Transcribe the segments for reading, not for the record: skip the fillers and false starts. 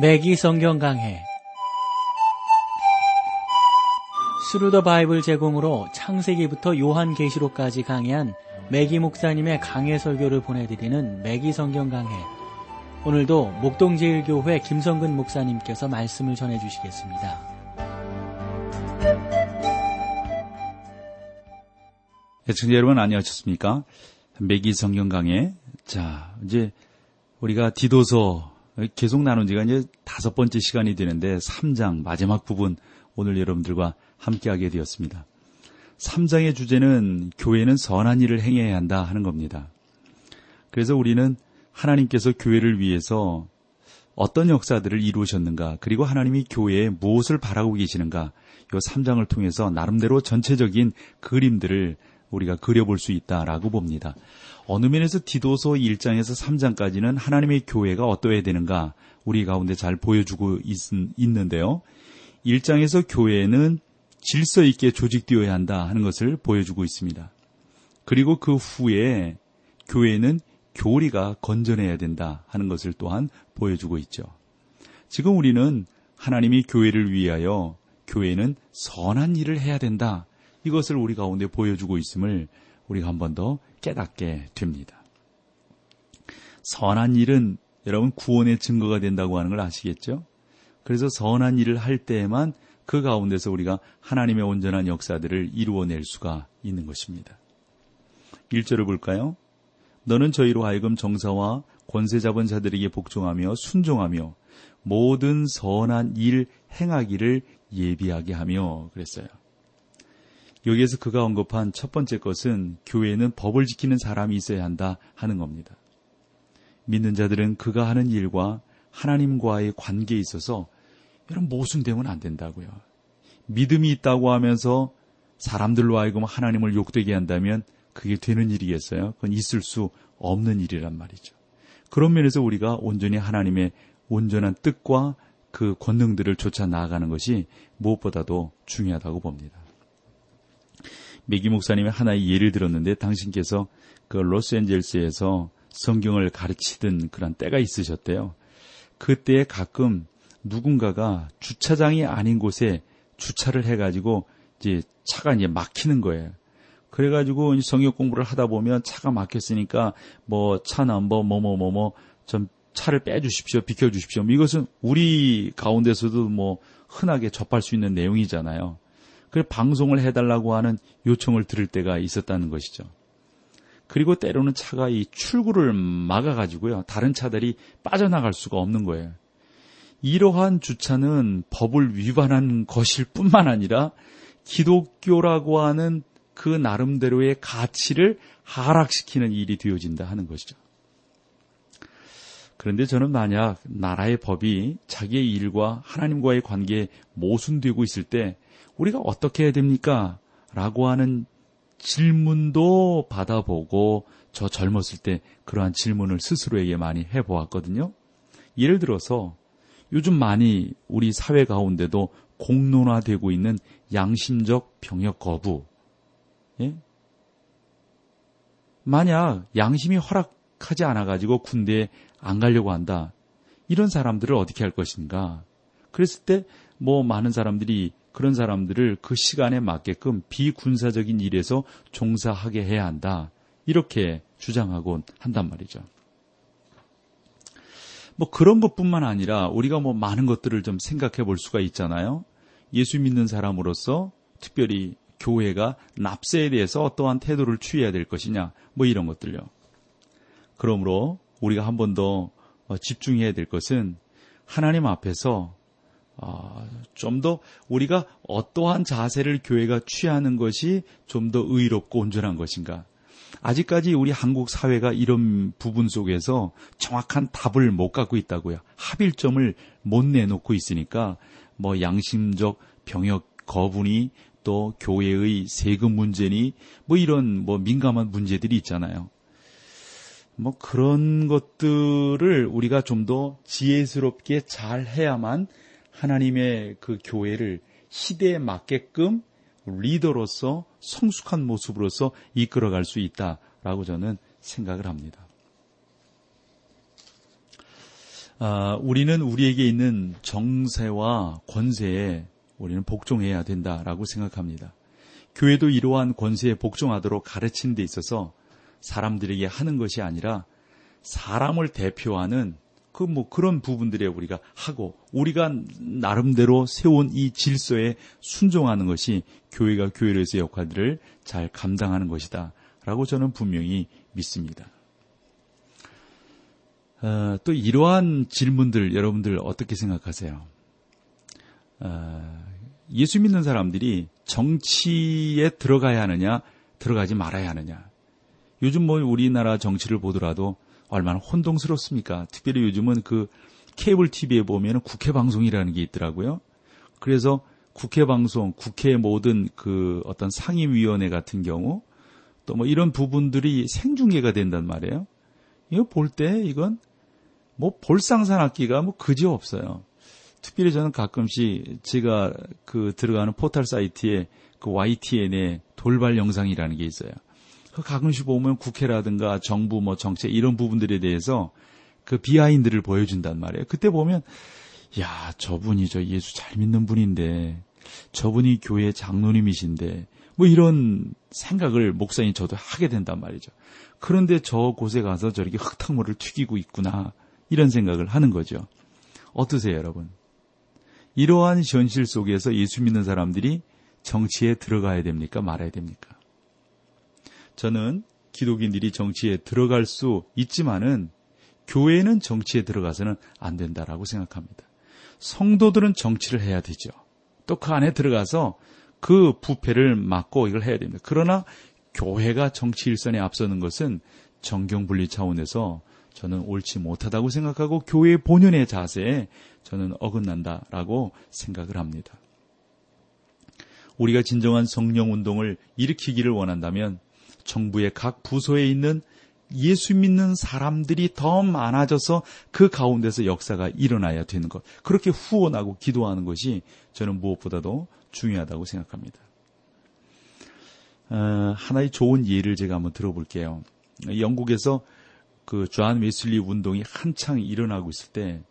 매기 성경 강해 스루더 바이블 제공으로 창세기부터 요한계시록까지 강해한 매기 목사님의 강해 설교를 보내드리는 매기 성경 강해, 오늘도 목동제일교회 김성근 목사님께서 말씀을 전해주시겠습니다. 애청자 여러분 안녕하셨습니까? 매기 성경 강해. 자, 이제 우리가 디도서 계속 나눈 지가 이제 5번째 시간이 되는데 3장 마지막 부분 오늘 여러분들과 함께하게 되었습니다. 3장의 주제는 교회는 선한 일을 행해야 한다 하는 겁니다. 그래서 우리는 하나님께서 교회를 위해서 어떤 역사들을 이루셨는가, 그리고 하나님이 교회에 무엇을 바라고 계시는가, 이 3장을 통해서 나름대로 전체적인 그림들을 우리가 그려볼 수 있다라고 봅니다. 어느 면에서 디도서 1장에서 3장까지는 하나님의 교회가 어떠해야 되는가 우리 가운데 잘 보여주고 있는데요. 1장에서 교회는 질서 있게 조직되어야 한다 하는 것을 보여주고 있습니다. 그리고 그 후에 교회는 교리가 건전해야 된다 하는 것을 또한 보여주고 있죠. 지금 우리는 하나님이 교회를 위하여 교회는 선한 일을 해야 된다, 이것을 우리 가운데 보여주고 있음을 우리가 한 번 더 깨닫게 됩니다. 선한 일은 여러분 구원의 증거가 된다고 하는 걸 아시겠죠? 그래서 선한 일을 할 때에만 그 가운데서 우리가 하나님의 온전한 역사들을 이루어낼 수가 있는 것입니다. 1절을 볼까요? 너는 저희로 하여금 정사와 권세 잡은 자들에게 복종하며 순종하며 모든 선한 일 행하기를 예비하게 하며 그랬어요. 여기에서 그가 언급한 첫 번째 것은 교회에는 법을 지키는 사람이 있어야 한다 하는 겁니다. 믿는 자들은 그가 하는 일과 하나님과의 관계에 있어서 이런 모순되면 안 된다고요. 믿음이 있다고 하면서 사람들로 하여금 하나님을 욕되게 한다면 그게 되는 일이겠어요? 그건 있을 수 없는 일이란 말이죠. 그런 면에서 우리가 온전히 하나님의 온전한 뜻과 그 권능들을 쫓아 나아가는 것이 무엇보다도 중요하다고 봅니다. 매기 목사님이 하나의 예를 들었는데, 당신께서 그 로스앤젤스에서 성경을 가르치던 그런 때가 있으셨대요. 그때에 가끔 누군가가 주차장이 아닌 곳에 주차를 해가지고 이제 차가 이제 막히는 거예요. 그래가지고 성역 공부를 하다 보면 차가 막혔으니까 뭐 차 넘버 뭐뭐뭐뭐 좀 차를 빼주십시오, 비켜주십시오. 이것은 우리 가운데서도 뭐 흔하게 접할 수 있는 내용이잖아요. 그래서 방송을 해달라고 하는 요청을 들을 때가 있었다는 것이죠. 그리고 때로는 차가 이 출구를 막아가지고요, 다른 차들이 빠져나갈 수가 없는 거예요. 이러한 주차는 법을 위반한 것일 뿐만 아니라 기독교라고 하는 그 나름대로의 가치를 하락시키는 일이 되어진다 하는 것이죠. 그런데 저는 만약 나라의 법이 자기의 일과 하나님과의 관계에 모순되고 있을 때 우리가 어떻게 해야 됩니까? 라고 하는 질문도 받아보고, 저 젊었을 때 그러한 질문을 스스로에게 많이 해보았거든요. 예를 들어서 요즘 많이 우리 사회 가운데도 공론화되고 있는 양심적 병역 거부, 예? 만약 양심이 허락하지 않아가지고 군대에 안 가려고 한다, 이런 사람들을 어떻게 할 것인가? 그랬을 때 뭐 많은 사람들이 그런 사람들을 그 시간에 맞게끔 비군사적인 일에서 종사하게 해야 한다, 이렇게 주장하곤 한단 말이죠. 뭐 그런 것뿐만 아니라 우리가 뭐 많은 것들을 좀 생각해 볼 수가 있잖아요. 예수 믿는 사람으로서 특별히 교회가 납세에 대해서 어떠한 태도를 취해야 될 것이냐, 뭐 이런 것들요. 그러므로 우리가 한 번 더 집중해야 될 것은 하나님 앞에서 좀 더 우리가 어떠한 자세를 교회가 취하는 것이 좀 더 의롭고 온전한 것인가. 아직까지 우리 한국 사회가 이런 부분 속에서 정확한 답을 못 갖고 있다고요. 합일점을 못 내놓고 있으니까 뭐 양심적 병역 거부니 또 교회의 세금 문제니 뭐 이런 뭐 민감한 문제들이 있잖아요. 뭐 그런 것들을 우리가 좀 더 지혜스럽게 잘 해야만 하나님의 그 교회를 시대에 맞게끔 리더로서 성숙한 모습으로서 이끌어갈 수 있다라고 저는 생각을 합니다. 우리는 우리에게 있는 정세와 권세에 우리는 복종해야 된다라고 생각합니다. 교회도 이러한 권세에 복종하도록 가르치는 데 있어서 사람들에게 하는 것이 아니라 사람을 대표하는 그런 부분들에 우리가 하고, 우리가 나름대로 세운 이 질서에 순종하는 것이 교회가 교회로서의 역할들을 잘 감당하는 것이다 라고 저는 분명히 믿습니다. 또 이러한 질문들 여러분들 어떻게 생각하세요? 예수 믿는 사람들이 정치에 들어가야 하느냐 들어가지 말아야 하느냐, 요즘 우리나라 정치를 보더라도 얼마나 혼동스럽습니까? 특별히 요즘은 케이블 TV에 보면 국회 방송이라는 게 있더라고요. 그래서 국회 방송, 국회 모든 어떤 상임위원회 같은 경우 또 이런 부분들이 생중계가 된단 말이에요. 이거 볼 때 이건 볼상사납기가 그지 없어요. 특별히 저는 가끔씩 제가 들어가는 포털 사이트에 YTN의 돌발 영상이라는 게 있어요. 가끔씩 보면 국회라든가 정부 정책 이런 부분들에 대해서 비하인드를 보여준단 말이에요. 그때 보면, 야, 저분이 저 예수 잘 믿는 분인데, 저분이 교회 장로님이신데, 이런 생각을 목사인 저도 하게 된단 말이죠. 그런데 저 곳에 가서 저렇게 흙탕물을 튀기고 있구나, 이런 생각을 하는 거죠. 어떠세요, 여러분? 이러한 현실 속에서 예수 믿는 사람들이 정치에 들어가야 됩니까? 말아야 됩니까? 저는 기독인들이 정치에 들어갈 수 있지만은 교회는 정치에 들어가서는 안 된다라고 생각합니다. 성도들은 정치를 해야 되죠. 또 그 안에 들어가서 부패를 막고 이걸 해야 됩니다. 그러나 교회가 정치 일선에 앞서는 것은 정경분리 차원에서 저는 옳지 못하다고 생각하고, 교회의 본연의 자세에 저는 어긋난다라고 생각을 합니다. 우리가 진정한 성령 운동을 일으키기를 원한다면 정부의 각 부서에 있는 예수 믿는 사람들이 더 많아져서 그 가운데서 역사가 일어나야 되는 것, 그렇게 후원하고 기도하는 것이 저는 무엇보다도 중요하다고 생각합니다. 하나의 좋은 예를 제가 한번 들어볼게요. 영국에서 존 웨슬리 운동이 한창 일어나고 있을 때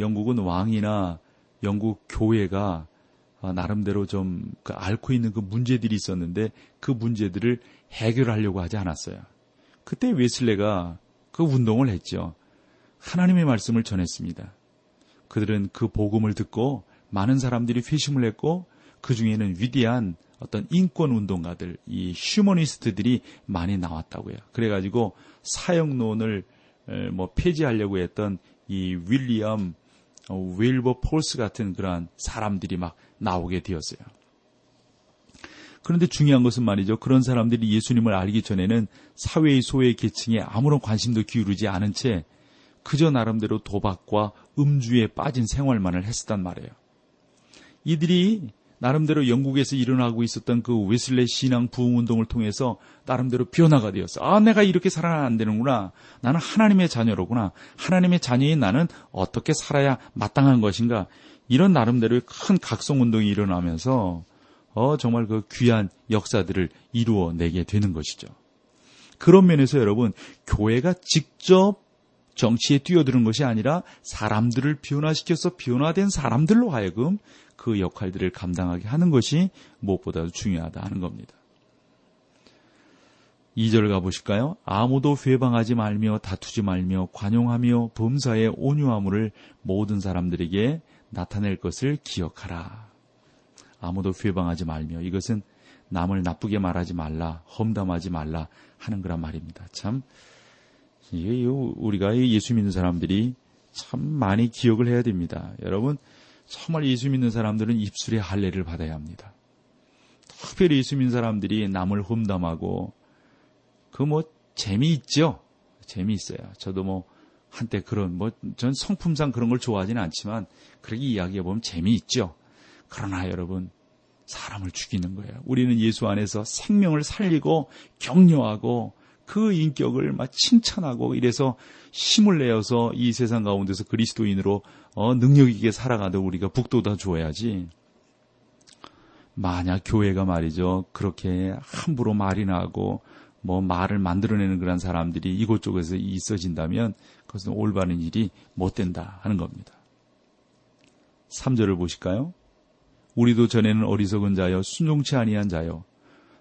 영국은 왕이나 영국 교회가 나름대로 좀 앓고 있는 문제들이 있었는데 그 문제들을 해결하려고 하지 않았어요. 그때 웨슬레가 운동을 했죠. 하나님의 말씀을 전했습니다. 그들은 복음을 듣고 많은 사람들이 회심을 했고, 그 중에는 위대한 어떤 인권 운동가들, 이 휴머니스트들이 많이 나왔다고요. 그래가지고 사형론을 폐지하려고 했던 이 윌리엄 윌버 폴스 같은 그러한 사람들이 나오게 되었어요. 그런데 중요한 것은 말이죠, 그런 사람들이 예수님을 알기 전에는 사회의 소외 계층에 아무런 관심도 기울이지 않은 채 그저 나름대로 도박과 음주에 빠진 생활만을 했었단 말이에요. 이들이 나름대로 영국에서 일어나고 있었던 웨슬레 신앙 부흥운동을 통해서 나름대로 변화가 되었어. 아, 내가 이렇게 살아야 안 되는구나. 나는 하나님의 자녀로구나. 하나님의 자녀인 나는 어떻게 살아야 마땅한 것인가. 이런 나름대로의 큰 각성운동이 일어나면서 정말 귀한 역사들을 이루어내게 되는 것이죠. 그런 면에서 여러분, 교회가 직접 정치에 뛰어드는 것이 아니라 사람들을 변화시켜서 변화된 사람들로 하여금 그 역할들을 감당하게 하는 것이 무엇보다도 중요하다 하는 겁니다. 2절 가보실까요? 아무도 회방하지 말며 다투지 말며 관용하며 범사의 온유함을 모든 사람들에게 나타낼 것을 기억하라. 아무도 회방하지 말며, 이것은 남을 나쁘게 말하지 말라, 험담하지 말라 하는 거란 말입니다. 참 우리가 예수 믿는 사람들이 참 많이 기억을 해야 됩니다. 여러분, 정말 예수 믿는 사람들은 입술의 할례를 받아야 합니다. 특별히 예수 믿는 사람들이 남을 험담하고 재미있죠? 재미있어요. 저도 한때 전 성품상 그런 걸 좋아하지는 않지만 그렇게 이야기해보면 재미있죠? 그러나 여러분, 사람을 죽이는 거예요. 우리는 예수 안에서 생명을 살리고 격려하고 그 인격을 칭찬하고, 이래서 힘을 내어서 이 세상 가운데서 그리스도인으로 능력 있게 살아가도 우리가 북돋아 줘야지. 만약 교회가 말이죠, 그렇게 함부로 말이나 하고 뭐 말을 만들어내는 그런 사람들이 이곳저곳에서 있어진다면 그것은 올바른 일이 못 된다 하는 겁니다. 3절을 보실까요? 우리도 전에는 어리석은 자여 순종치 아니한 자여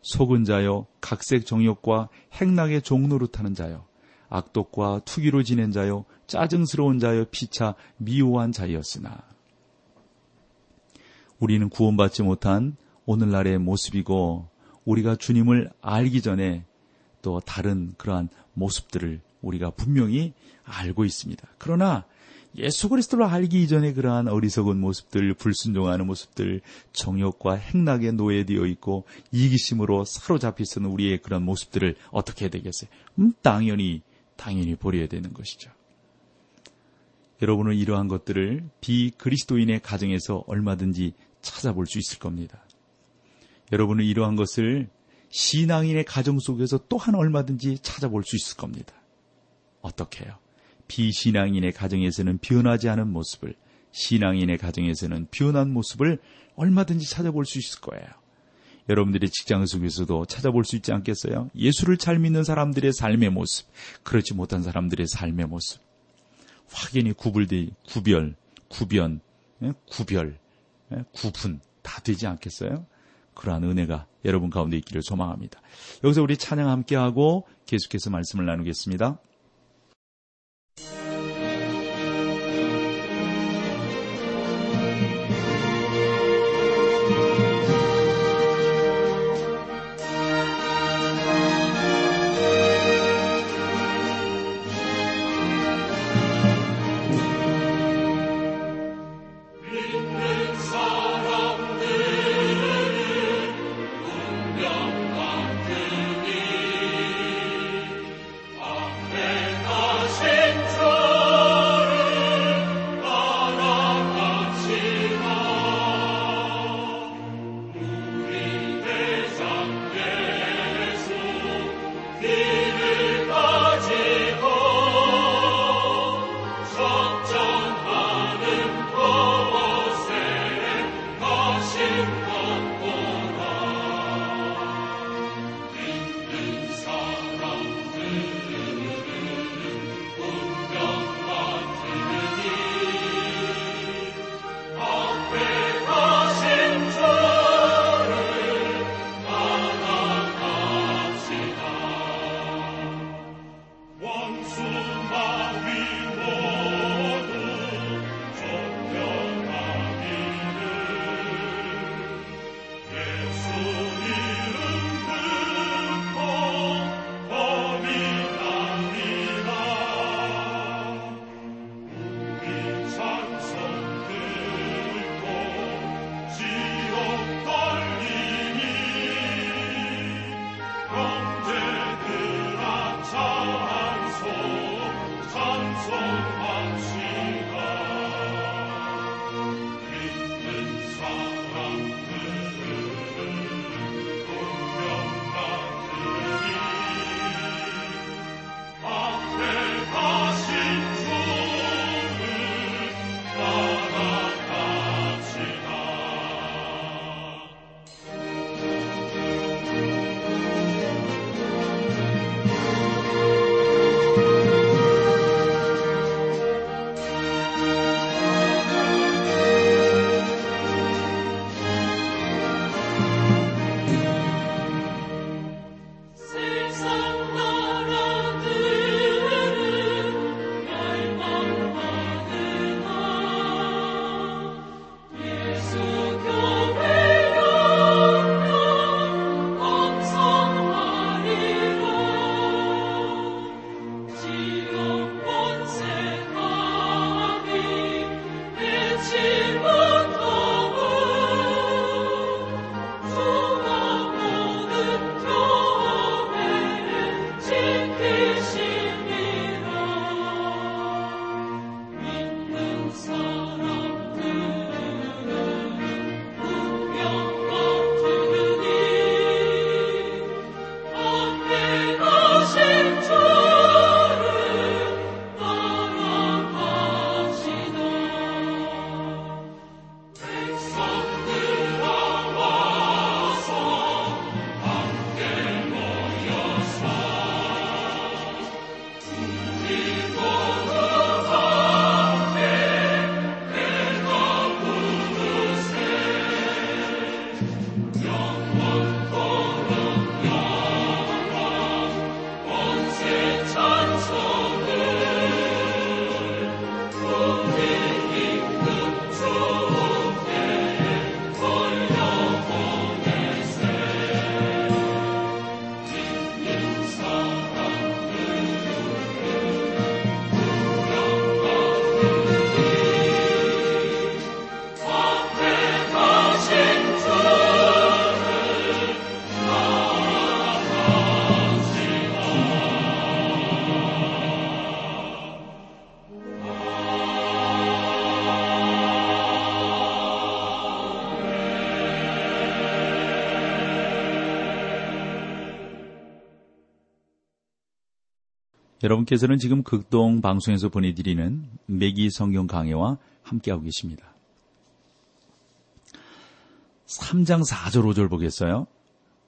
속은 자여 각색 정욕과 행락의 종노릇하는 자여 악독과 투기로 지낸 자여 짜증스러운 자여 피차 미워한 자였으나 우리는 구원받지 못한 오늘날의 모습이고 우리가 주님을 알기 전에 또 다른 그러한 모습들을 우리가 분명히 알고 있습니다. 그러나 예수 그리스도를 알기 이전에 그러한 어리석은 모습들, 불순종하는 모습들, 정욕과 행락에 노예되어 있고 이기심으로 사로잡혀 있는 우리의 그런 모습들을 어떻게 해야 되겠어요? 당연히 버려야 되는 것이죠. 여러분은 이러한 것들을 비그리스도인의 가정에서 얼마든지 찾아볼 수 있을 겁니다. 여러분은 이러한 것을 신앙인의 가정 속에서 또한 얼마든지 찾아볼 수 있을 겁니다. 어떻게 해요? 비신앙인의 가정에서는 변하지 않은 모습을, 신앙인의 가정에서는 변한 모습을 얼마든지 찾아볼 수 있을 거예요. 여러분들의 직장 속에서도 찾아볼 수 있지 않겠어요? 예수를 잘 믿는 사람들의 삶의 모습, 그렇지 못한 사람들의 삶의 모습. 확연히 구분 다 되지 않겠어요? 그러한 은혜가 여러분 가운데 있기를 소망합니다. 여기서 우리 찬양 함께하고 계속해서 말씀을 나누겠습니다. Yeah. 여러분께서는 지금 극동방송에서 보내드리는 매기 성경 강해와 함께하고 계십니다. 3장 4절 5절 보겠어요.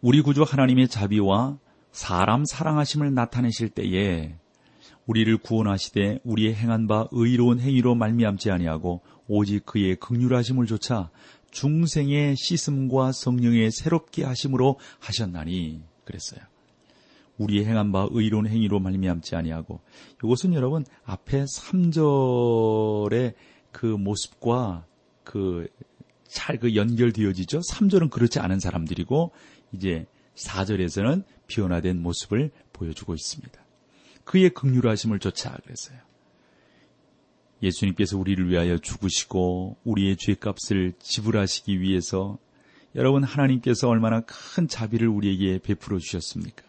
우리 구주 하나님의 자비와 사람 사랑하심을 나타내실 때에 우리를 구원하시되 우리의 행한 바 의로운 행위로 말미암지 아니하고 오직 그의 긍휼하심을 조차 중생의 씻음과 성령의 새롭게 하심으로 하셨나니 그랬어요. 우리의 행한 바 의로운 행위로 말미암지 아니하고, 이것은 여러분 앞에 3절의 그 모습과 잘 연결되어지죠. 3절은 그렇지 않은 사람들이고 이제 4절에서는 변화된 모습을 보여주고 있습니다. 그의 긍휼하심을 조차 그랬어요. 예수님께서 우리를 위하여 죽으시고 우리의 죄값을 지불하시기 위해서 여러분 하나님께서 얼마나 큰 자비를 우리에게 베풀어 주셨습니까?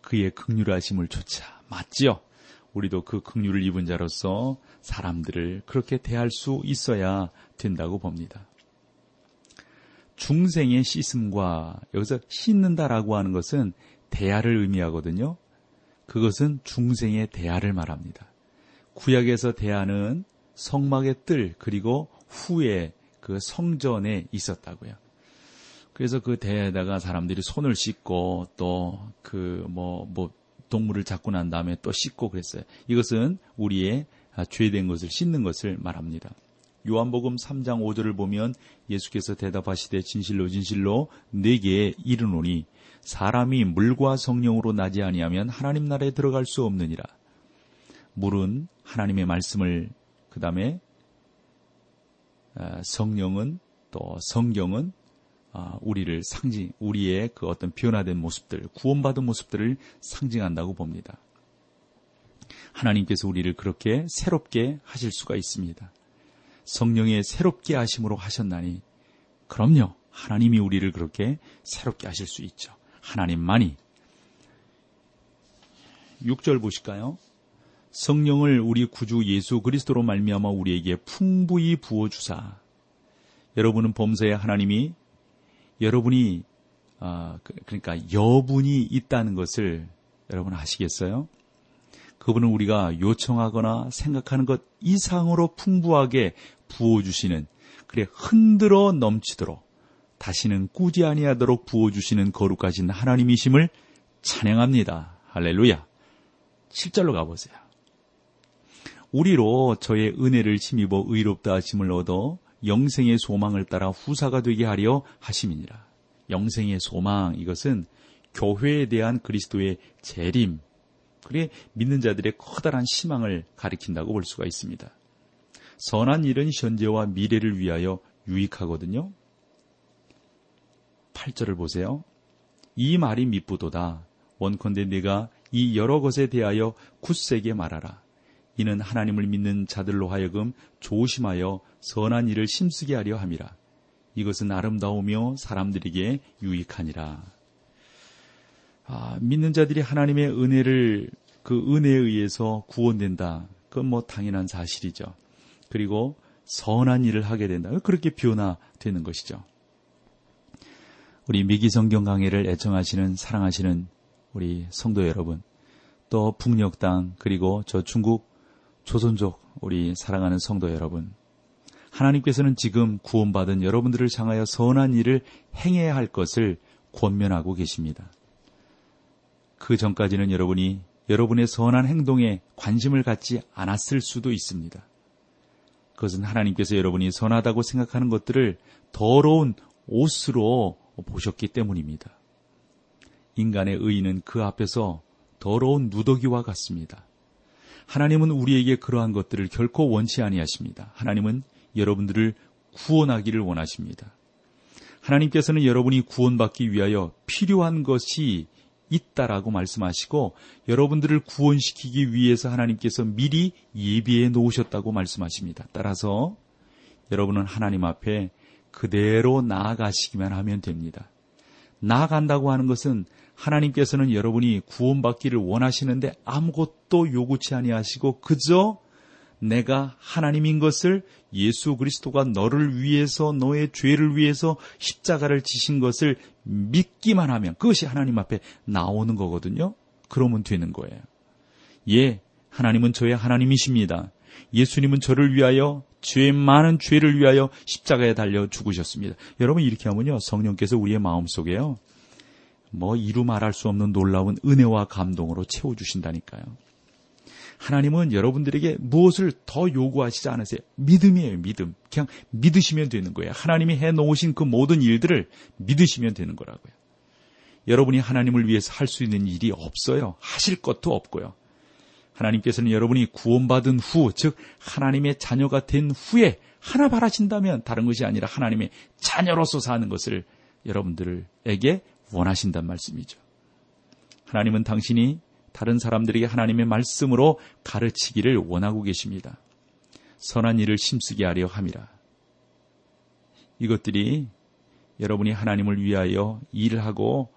그의 긍휼하심을 조차, 맞지요? 우리도 그 긍휼을 입은 자로서 사람들을 그렇게 대할 수 있어야 된다고 봅니다. 중생의 씻음과, 여기서 씻는다라고 하는 것은 대야를 의미하거든요. 그것은 중생의 대야를 말합니다. 구약에서 대야는 성막의 뜰, 그리고 후에 그 성전에 있었다고요. 그래서 그 대야에다가 사람들이 손을 씻고 또 동물을 잡고 난 다음에 또 씻고 그랬어요. 이것은 우리의 죄된 것을 씻는 것을 말합니다. 요한복음 3장 5절을 보면 예수께서 대답하시되 진실로 진실로 네게 이르노니 사람이 물과 성령으로 나지 아니하면 하나님 나라에 들어갈 수 없느니라. 물은 하나님의 말씀을, 그 다음에 성령은, 또 성경은 우리를 상징, 우리의 그 어떤 변화된 모습들, 구원받은 모습들을 상징한다고 봅니다. 하나님께서 우리를 그렇게 새롭게 하실 수가 있습니다. 성령의 새롭게 하심으로 하셨나니, 그럼요, 하나님이 우리를 그렇게 새롭게 하실 수 있죠. 하나님만이. 6절 보실까요? 성령을 우리 구주 예수 그리스도로 말미암아 우리에게 풍부히 부어주사. 여러분은 범사에 하나님이, 여러분이 그러니까 여분이 있다는 것을 여러분 아시겠어요? 그분은 우리가 요청하거나 생각하는 것 이상으로 풍부하게 부어주시는, 그래 흔들어 넘치도록 다시는 꾸지 아니하도록 부어주시는 거룩하신 하나님이심을 찬양합니다. 할렐루야. 7절로 가보세요. 우리로 저의 은혜를 힘입어 의롭다 하심을 얻어 영생의 소망을 따라 후사가 되게 하려 하심이니라. 영생의 소망, 이것은 교회에 대한 그리스도의 재림, 그게 믿는 자들의 커다란 희망을 가리킨다고 볼 수가 있습니다. 선한 일은 현재와 미래를 위하여 유익하거든요. 8절을 보세요. 이 말이 미쁘도다. 원컨대 네가 이 여러 것에 대하여 굳세게 말하라. 이는 하나님을 믿는 자들로 하여금 조심하여 선한 일을 심쓰게 하려 함이라. 이것은 아름다우며 사람들에게 유익하니라. 믿는 자들이 하나님의 은혜를, 그 은혜에 의해서 구원된다. 그건 당연한 사실이죠. 그리고 선한 일을 하게 된다. 그렇게 변화되는 것이죠. 우리 미기성경 강해를 애청하시는, 사랑하시는 우리 성도 여러분, 또 북녘 땅, 그리고 저 중국 조선족 우리 사랑하는 성도 여러분, 하나님께서는 지금 구원받은 여러분들을 향하여 선한 일을 행해야 할 것을 권면하고 계십니다. 그 전까지는 여러분이 여러분의 선한 행동에 관심을 갖지 않았을 수도 있습니다. 그것은 하나님께서 여러분이 선하다고 생각하는 것들을 더러운 옷으로 보셨기 때문입니다. 인간의 의의는 그 앞에서 더러운 누더기와 같습니다. 하나님은 우리에게 그러한 것들을 결코 원치 아니하십니다. 하나님은 여러분들을 구원하기를 원하십니다. 하나님께서는 여러분이 구원받기 위하여 필요한 것이 있다라고 말씀하시고, 여러분들을 구원시키기 위해서 하나님께서 미리 예비해 놓으셨다고 말씀하십니다. 따라서 여러분은 하나님 앞에 그대로 나아가시기만 하면 됩니다. 나아간다고 하는 것은 하나님께서는 여러분이 구원받기를 원하시는데 아무것도 요구치 아니하시고 그저 내가 하나님인 것을, 예수 그리스도가 너를 위해서, 너의 죄를 위해서 십자가를 지신 것을 믿기만 하면 그것이 하나님 앞에 나오는 거거든요. 그러면 되는 거예요. 예, 하나님은 저의 하나님이십니다. 예수님은 저를 위하여 죄 많은 죄를 위하여 십자가에 달려 죽으셨습니다. 여러분 이렇게 하면요, 성령께서 우리의 마음속에요, 이루 말할 수 없는 놀라운 은혜와 감동으로 채워주신다니까요. 하나님은 여러분들에게 무엇을 더 요구하시지 않으세요. 믿음이에요, 믿음. 그냥 믿으시면 되는 거예요. 하나님이 해놓으신 그 모든 일들을 믿으시면 되는 거라고요. 여러분이 하나님을 위해서 할 수 있는 일이 없어요. 하실 것도 없고요. 하나님께서는 여러분이 구원받은 후, 즉 하나님의 자녀가 된 후에 하나 바라신다면 다른 것이 아니라 하나님의 자녀로서 사는 것을 여러분들에게 원하신단 말씀이죠. 하나님은 당신이 다른 사람들에게 하나님의 말씀으로 가르치기를 원하고 계십니다. 선한 일을 심쓰게 하려 함이라. 이것들이 여러분이 하나님을 위하여 일하고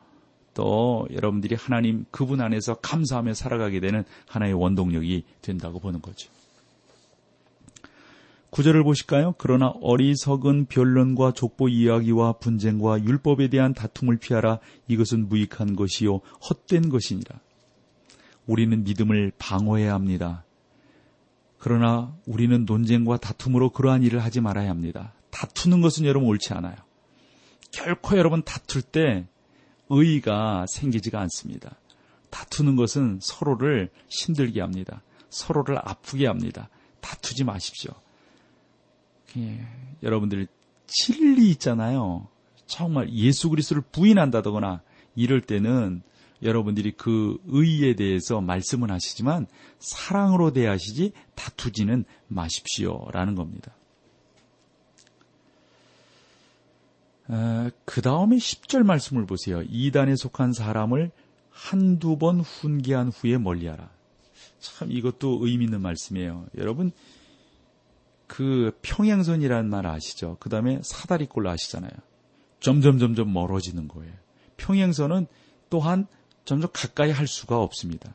또 여러분들이 하나님 그분 안에서 감사하며 살아가게 되는 하나의 원동력이 된다고 보는 거죠. 9절을 보실까요? 그러나 어리석은 변론과 족보 이야기와 분쟁과 율법에 대한 다툼을 피하라. 이것은 무익한 것이요 헛된 것이니라. 우리는 믿음을 방어해야 합니다. 그러나 우리는 논쟁과 다툼으로 그러한 일을 하지 말아야 합니다. 다투는 것은 여러분 옳지 않아요. 결코 여러분 다툴 때 의의가 생기지가 않습니다. 다투는 것은 서로를 힘들게 합니다. 서로를 아프게 합니다. 다투지 마십시오. 예, 여러분들 진리 있잖아요. 정말 예수 그리스도를 부인한다거나 이럴 때는 여러분들이 그 의의에 대해서 말씀은 하시지만 사랑으로 대하시지 다투지는 마십시오라는 겁니다. 그 다음에 10절 말씀을 보세요. 이단에 속한 사람을 한두 번 훈계한 후에 멀리하라. 참 이것도 의미 있는 말씀이에요. 여러분 그 평행선이라는 말 아시죠? 그 다음에 사다리꼴 아시잖아요. 점점 멀어지는 거예요. 평행선은 또한 점점 가까이 할 수가 없습니다.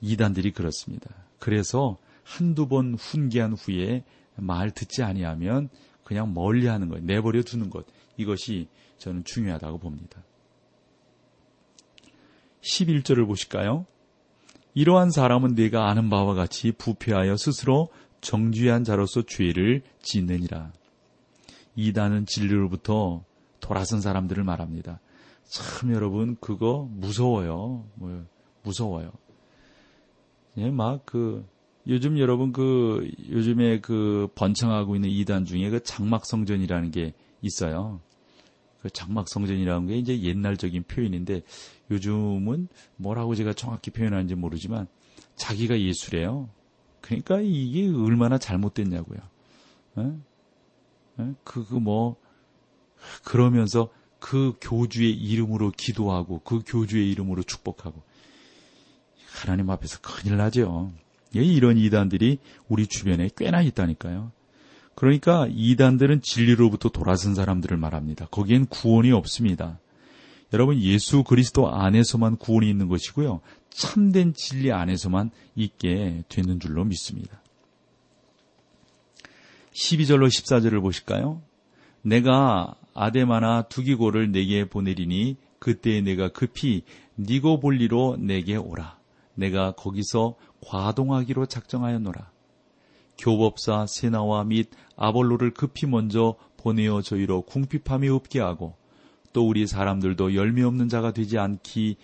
이단들이 그렇습니다. 그래서 한두 번 훈계한 후에 말 듣지 아니하면 그냥 멀리하는 것, 내버려 두는 것, 이것이 저는 중요하다고 봅니다. 11절을 보실까요? 이러한 사람은 내가 아는 바와 같이 부패하여 스스로 정죄한 자로서 죄를 짓느니라. 이단은 진리로부터 돌아선 사람들을 말합니다. 참 여러분 그거 무서워요. 무서워요. 예, 요즘 여러분 요즘에 번창하고 있는 이단 중에 장막성전이라는 게 있어요. 그 장막성전이라는 게 이제 옛날적인 표현인데 요즘은 뭐라고 제가 정확히 표현하는지 모르지만 자기가 예수래요. 그러니까 이게 얼마나 잘못됐냐고요. 그러면서 그 교주의 이름으로 기도하고 그 교주의 이름으로 축복하고 하나님 앞에서 큰일 나죠. 이런 이단들이 우리 주변에 꽤나 있다니까요. 그러니까 이단들은 진리로부터 돌아선 사람들을 말합니다. 거기엔 구원이 없습니다. 여러분 예수 그리스도 안에서만 구원이 있는 것이고요. 참된 진리 안에서만 있게 되는 줄로 믿습니다. 12절로 14절을 보실까요? 내가 아데마나 두기고를 내게 보내리니 그때에 내가 급히 니고볼리로 내게 오라. 내가 거기서 과동하기로 작정하였노라. 교법사 세나와 및 아볼로를 급히 먼저 보내어 저희로 궁핍함이 없게 하고 또 우리 사람들도 열매 없는 자가 되지 않기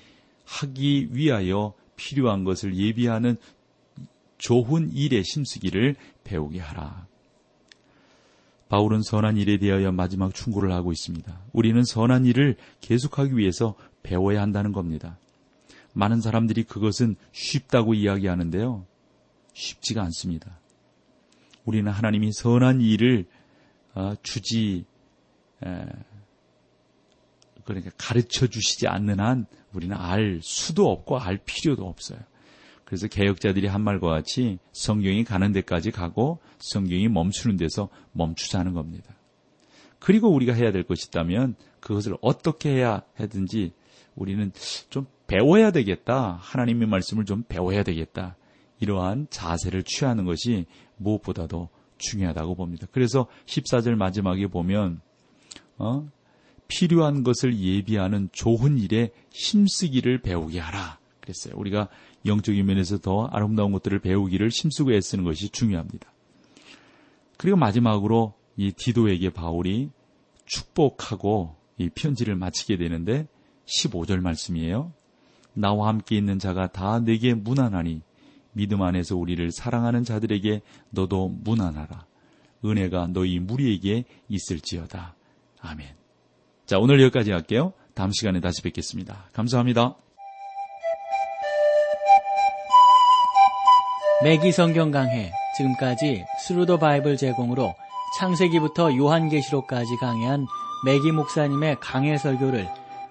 하기 위하여 필요한 것을 예비하는 좋은 일에 힘쓰기를 배우게 하라. 바울은 선한 일에 대하여 마지막 충고를 하고 있습니다. 우리는 선한 일을 계속하기 위해서 배워야 한다는 겁니다. 많은 사람들이 그것은 쉽다고 이야기하는데요. 쉽지가 않습니다. 우리는 하나님이 선한 일을 그러니까 가르쳐 주시지 않는 한 우리는 알 수도 없고 알 필요도 없어요. 그래서 개혁자들이 한 말과 같이 성경이 가는 데까지 가고 성경이 멈추는 데서 멈추자는 겁니다. 그리고 우리가 해야 될 것이 있다면 그것을 어떻게 해야 하든지 우리는 좀 배워야 되겠다. 하나님의 말씀을 좀 배워야 되겠다. 이러한 자세를 취하는 것이 무엇보다도 중요하다고 봅니다. 그래서 14절 마지막에 보면 필요한 것을 예비하는 좋은 일에 힘쓰기를 배우게 하라 그랬어요. 우리가 영적인 면에서 더 아름다운 것들을 배우기를 힘쓰고 애쓰는 것이 중요합니다. 그리고 마지막으로 이 디도에게 바울이 축복하고 이 편지를 마치게 되는데 15절 말씀이에요. 나와 함께 있는 자가 다 내게 문안하니 믿음 안에서 우리를 사랑하는 자들에게 너도 문안하라. 은혜가 너희 무리에게 있을지어다. 아멘. 자, 오늘 여기까지 할게요. 다음 시간에 다시 뵙겠습니다. 감사합니다. 매기 성경 강해, 지금까지 스루더 바이블 제공으로 창세기부터 요한계시록까지 강해한 매기 목사님의 강해 설교를